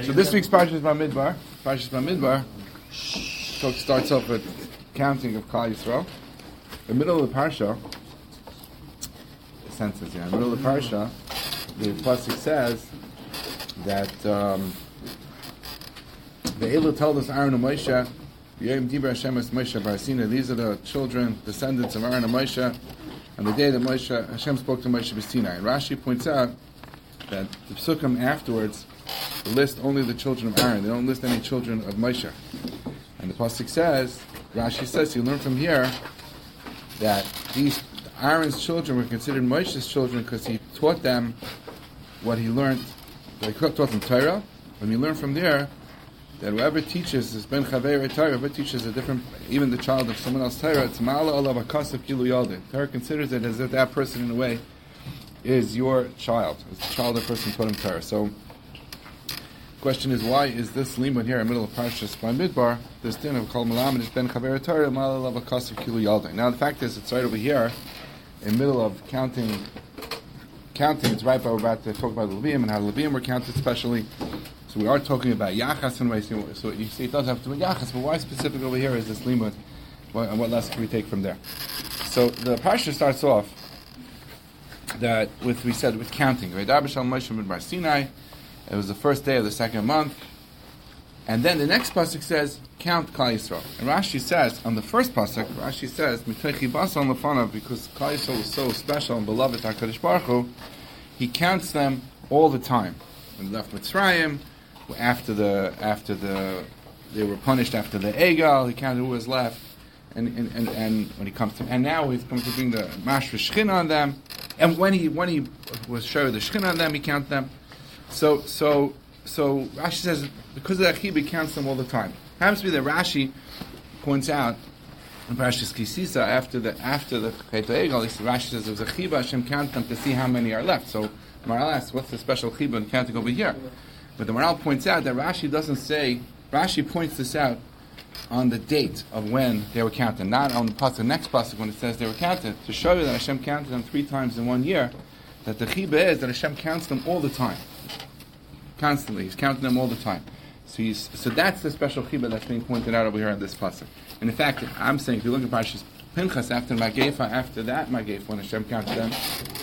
So this week's Parshas Bamidbar starts off with counting of Klal Yisrael. In the middle of the Parsha, the Pasuk says that the Eileh told us Aaron and Moshe, these are the children, descendants of Aaron and Moshe, and the day that Hashem spoke to Moshe Sinai. And Rashi points out that the Psukim afterwards list only the children of Aaron. They don't list any children of Moshe. And the Pasuk says, Rashi says, you learn from here that these Aaron's children were considered Moshe's children because he taught them what he learned. He taught them Torah. And you learn from there that whoever teaches this Ben Haveri Tyra, whoever teaches a different, even the child of someone else Tyra, it's Ma'aleh Alav HaKasuv K'ilu Yelado. Tyra considers it as if that person in a way is your child. It's the child of the person put him Tyra. So the question is, why is this limud here in the middle of Parshas Bamidbar, this din of Kol Melamed is Ben Haveri Tyra, Ma'aleh Alav HaKasuv K'ilu Yelado. Now the fact is, it's right over here, in the middle of counting, it's right by, we're about to talk about the Levim and how the Levim were counted specially. So we are talking about Yachas and ways. So you see, it does have to do with Yachas, but why specific over here is this limud? And what lesson can we take from there? So the parsha starts off that with counting. It was the first day of the second month, and then the next pasuk says count Klal Yisrael. And Rashi says on the first pasuk, Rashi says because Klal Yisrael was so special and beloved to Hakadosh Baruch Hu, he counts them all the time. When they left Mitzrayim, after they were punished after the Egal, he counted who was left, and when he comes to, and now he's coming to bring the Mashra Shechin on them, and when he was showing the Shechin on them, he counted them. So Rashi says because of that he counts them all the time. It happens to be that Rashi points out in Parashas Kisisa after the Chet HaEgel, Rashi says there's a Chiba, Hashem counted them to see how many are left. So the Ma'aleh asks, what's the special Khabib and counting over here? But the Ma'aleh points out that Rashi doesn't say, Rashi points this out on the date of when they were counted, not on the next pasuk when it says they were counted, to show you that Hashem counted them 3 times in 1 year, that the Khabib is that Hashem counts them all the time. Constantly, he's counting them all the time. So that's the special Khabib that's being pointed out over here on this pasuk. And in fact, I'm saying, if you look at Parashas Pinchas after that Mageifa, when Hashem counted them,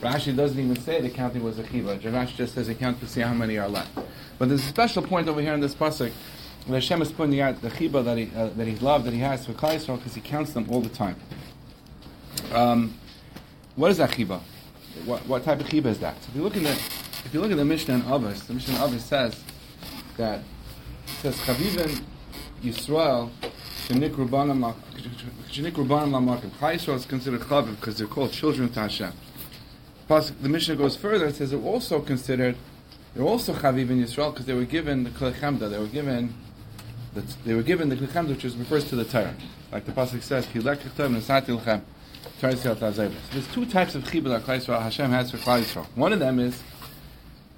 Rashi doesn't even say the counting was a chiva. Rashi just says he counted to see how many are left. But there's a special point over here in this pasuk that Hashem is pointing out the chiva that he loved, that he has for Klal Yisrael, because he counts them all the time. What is that chiva? What type of chiva is that? So if you look at the Mishnah in Abbas, the Mishnah in Abbas says Khabibin Yisrael. Klal Yisrael is considered Khabib because they're called children of Hashem. Plus, the Mishnah goes further. It says they're also Khabib in Yisrael because they were given the Klehemda. They were given the Klehemda, which refers to the Tyre. Like the pasuk says, there's 2 types of Khabib that Klal Yisrael Hashem has for Klal Yisrael. One of them is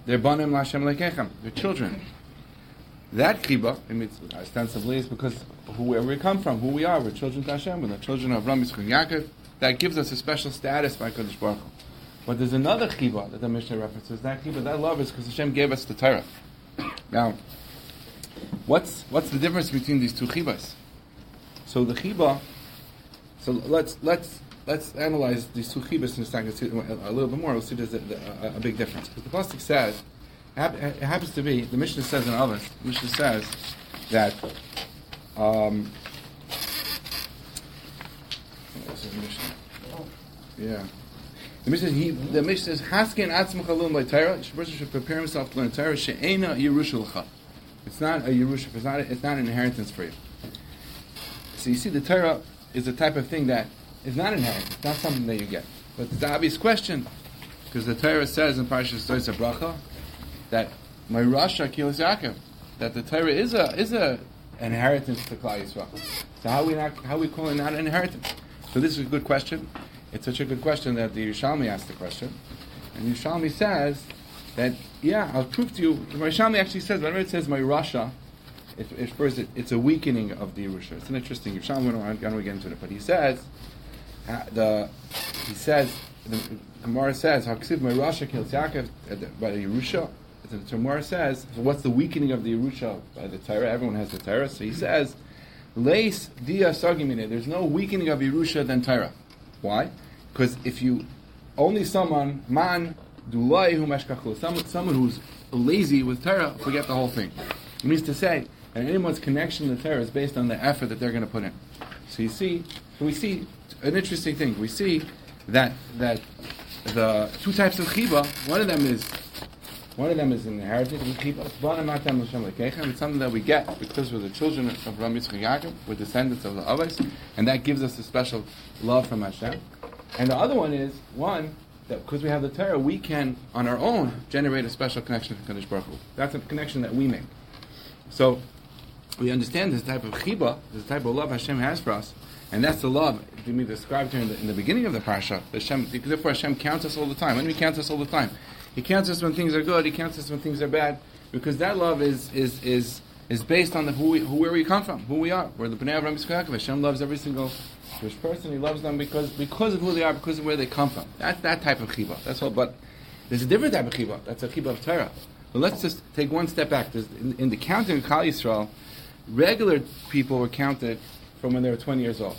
they're banim laHashem lekechem. They're children. That Khabib, ostensibly, is because where we come from, who we are, we're children of Hashem, we're the children of Avraham, Yitzchak, Yaakov. That gives us a special status by Hakadosh Baruch Hu. But there's another Khabib that the Mishnah references. That Khabib, that love, is because Hashem gave us the Torah. Now, what's the difference between these 2 Khabibs? So the Khabib, let's analyze these 2 Khabibs in a second. See, a little bit more. We'll see there's a big difference. Because the pasuk says. It happens to be, the Mishnah says in Avos, the Mishnah says that, this is Mishnah. Yeah. The Mishnah says, Hasken atzmach alun by Torah, a person should prepare himself to learn Torah, she'ena Yerusha l'cha. It's not a Yerusha, it's not an inheritance for you. So you see, the Torah is the type of thing that is not inherited, it's not something that you get. But it's the obvious question, because the Torah says in Parashas Dois HaBracha, that my Rasha kills Yaakov, that the Torah is a inheritance to Klal Yisrael. So how are we calling that an inheritance? So this is a good question. It's such a good question that the Yishalami asked the question, and Yishalami says that I'll prove to you. Yishalami actually says whenever it says my Rasha, it's a weakening of the Yerusha. It's an interesting Yishalami. I don't want to get into it, but he says the Gemara says how my Rasha kills Yaakov by the Yerusha. the Gemara says, what's the weakening of the Yerusha by the Tyre? Everyone has the Tyre. So he says, Leis dia sagimine. There's no weakening of Yerusha than Tyre. Why? Because if you only someone, man dulayhu meshkachlu, someone who's lazy with Tyre, forget the whole thing. It means to say that anyone's connection to Tyre is based on the effort that they're going to put in. So you see, we see an interesting thing. We see that the two types of chiba, one of them is inherited. It's something that we get because we're the children of Avraham, Yitzchak, Yaakov, we're descendants of the Abbas, and that gives us a special love from Hashem. And the other one is one that because we have the Torah, we can on our own generate a special connection to Hakadosh Baruch Hu. That's a connection that we make. So we understand this type of chiba, this type of love Hashem has for us, and that's the love to be described here in the beginning of the parasha. Therefore, Hashem counts us all the time. When we count us all the time, He counts us when things are good. He counts us when things are bad, because that love is based on where we come from, who we are. We're the Bnei Avraham Yitzchak Yaakov. Hashem loves every single Jewish person. He loves them because of who they are, because of where they come from. That's that type of chibah. That's all. But there's a different type of chibah. That's a chibah of Torah. But let's just take one step back. In the counting of Klal Yisrael, regular people were counted from when they were 20 years old.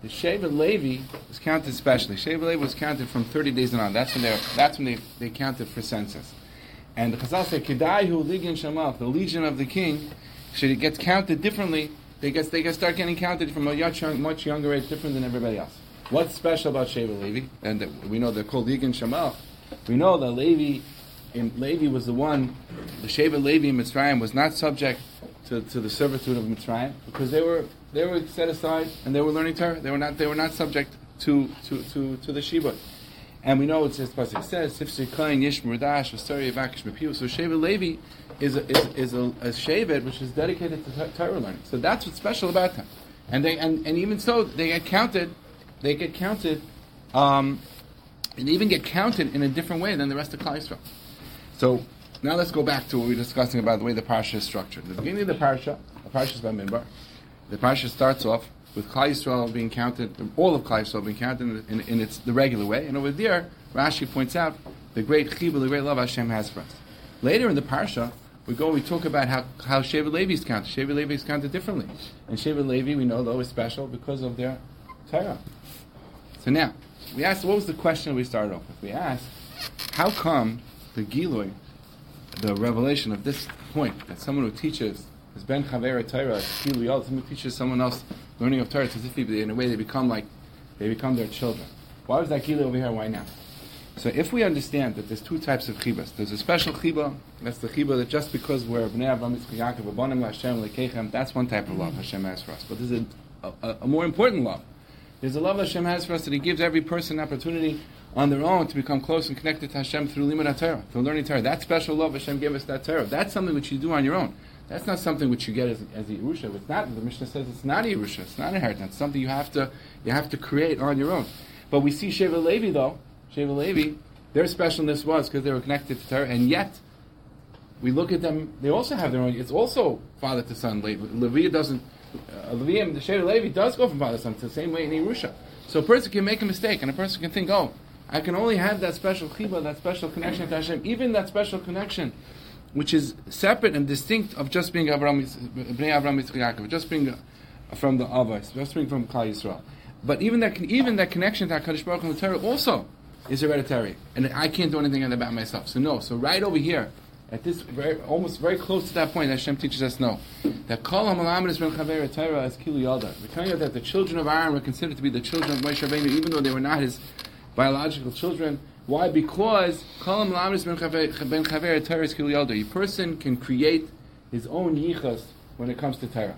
The Shevet Levi was counted specially. Shevet Levi was counted from 30 days and on. That's when they counted for census. And the Chazal say, "Kedaihu Ligin Shamach," the legion of the king, should it gets counted differently. They start getting counted from a much younger age, different than everybody else. What's special about Shevet Levi? And we know they're called Ligin Shamach. We know that Levi was the one. The Shevet Levi in Mitzrayim was not subject to the servitude of Mitzrayim because they were set aside and they were learning Torah. They were not subject to the Shibud. And we know it's as Pasuk says, so Shevet Levi is a Shevet which is dedicated to Torah learning. So that's what's special about them. And even so they get counted in a different way than the rest of Klal Yisrael. So now let's go back to what we were discussing about the way the parsha is structured. The beginning of the parsha is Bamidbar. The parsha starts off with Klal Yisrael being counted, all of Klal Yisrael being counted in its the regular way. And over there, Rashi points out the great chibah, the great love Hashem has for us. Later in the parsha, we talk about how Shevet Levi is counted. Shevet Levi is counted differently. And Shevet Levi, we know, though, is special because of their Torah. So now, we asked, what was the question we started off with? We asked, how come the Gilui, the revelation of this point, that someone who teaches is Ben Haveri Tyra, K'ilu Yelado, someone who teaches someone else learning of Torah, in a way they become their children. Why was that Gilui over here? Why now? So if we understand that there's two types of chibas, there's a special chibah, that's the chibah that just because we're Bnei Avraham Yitzchak Yaakov, Abonim LaHashem Lekechem, that's one type of love Hashem has for us. But there's a more important love. There's a love Hashem has for us that He gives every person an opportunity on their own to become close and connected to Hashem through Limud HaTorah, through learning Torah. That special love Hashem gave us, that Torah. That's something which you do on your own. That's not something which you get as a Yerusha. It's not, the Mishnah says it's not a Yerusha. It's not inheritance. It's something you have to create on your own. But we see Shevet Levi though. Shevet Levi, their specialness was because they were connected to Torah, and yet we look at them. They also have their own. It's also father to son. Levi doesn't. Levim, the Shevet Levi does go from father to son. It's the same way in Yerusha. So a person can make a mistake, and a person can think, oh, I can only have that special chibah, that special connection to Hashem, even that special connection, which is separate and distinct of just being Avraham Yitzchak Yaakov, just being from the Avos, just being from Klal Yisrael. But even that connection to HaKadosh Baruch Hu and Torah also is hereditary, and I can't do anything about myself. So right over here, at this very close to that point, Hashem teaches us that Kol HaMalamed is Ben Haveri Tyra as K'ilu Yelado. We're telling you that the children of Aaron were considered to be the children of Moshe Rabbeinu, even though they were not his biological children. Why? Because a person can create his own yichas when it comes to Torah.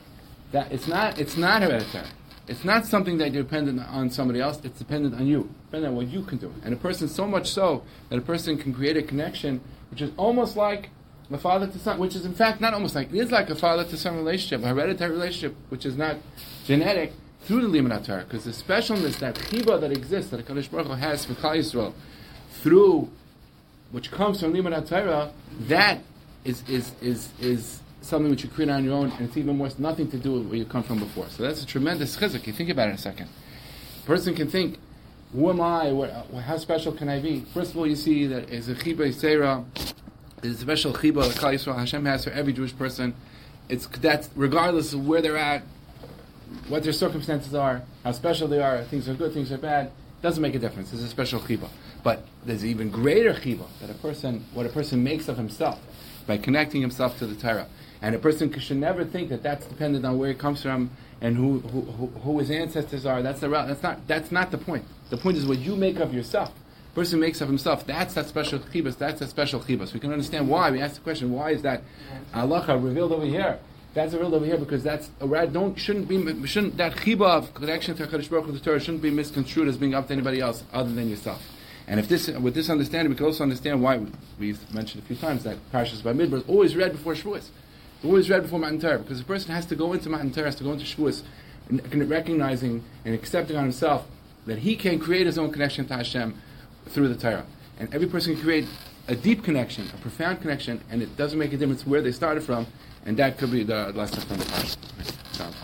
That it's not hereditary. It's not something that you're dependent on somebody else. It's dependent on you. Dependent on what you can do. And a person so much so that a person can create a connection which is almost like a father to son, which is in fact not almost like, it is like a father to son relationship, a hereditary relationship which is not genetic, through the Limud HaTorah, because the specialness, that chibah that exists, that HaKadosh Baruch Hu has for Klal Yisrael, which comes from Limud HaTorah, that is something which you create on your own, and it's even worse, nothing to do with where you come from before. So that's a tremendous chizuk. You think about it in a second. A person can think, who am I? How special can I be? First of all, you see that is a chibah Yisera, There's a special chibah that Klal Yisrael Hashem has for every Jewish person. That's regardless of where they're at, what their circumstances are, how special they are, things are good, things are bad, doesn't make a difference. There's a special chibah. But there's an even greater chibah that a person makes of himself by connecting himself to the Torah. And a person should never think that that's dependent on where he comes from and who his ancestors are. That's not the point. The point is what you make of yourself. A person makes of himself. That's that special chibas. That's that special chibas. We can understand why. We ask the question, why is that halacha revealed over here? That's revealed over here because that chibah of connection to Hakadosh Baruch Hu, the Torah, shouldn't be misconstrued as being up to anybody else other than yourself. And with this understanding, we can also understand why we've mentioned a few times that Parshas Bamidbar is always read before Shavuos. Always read before Matan Torah, because the person has to go into Matan Torah, has to go into Shavuos, recognizing and accepting on himself that he can create his own connection to Hashem through the Torah. And every person can create a deep connection, a profound connection, and it doesn't make a difference where they started from, and that could be the lesson from the past.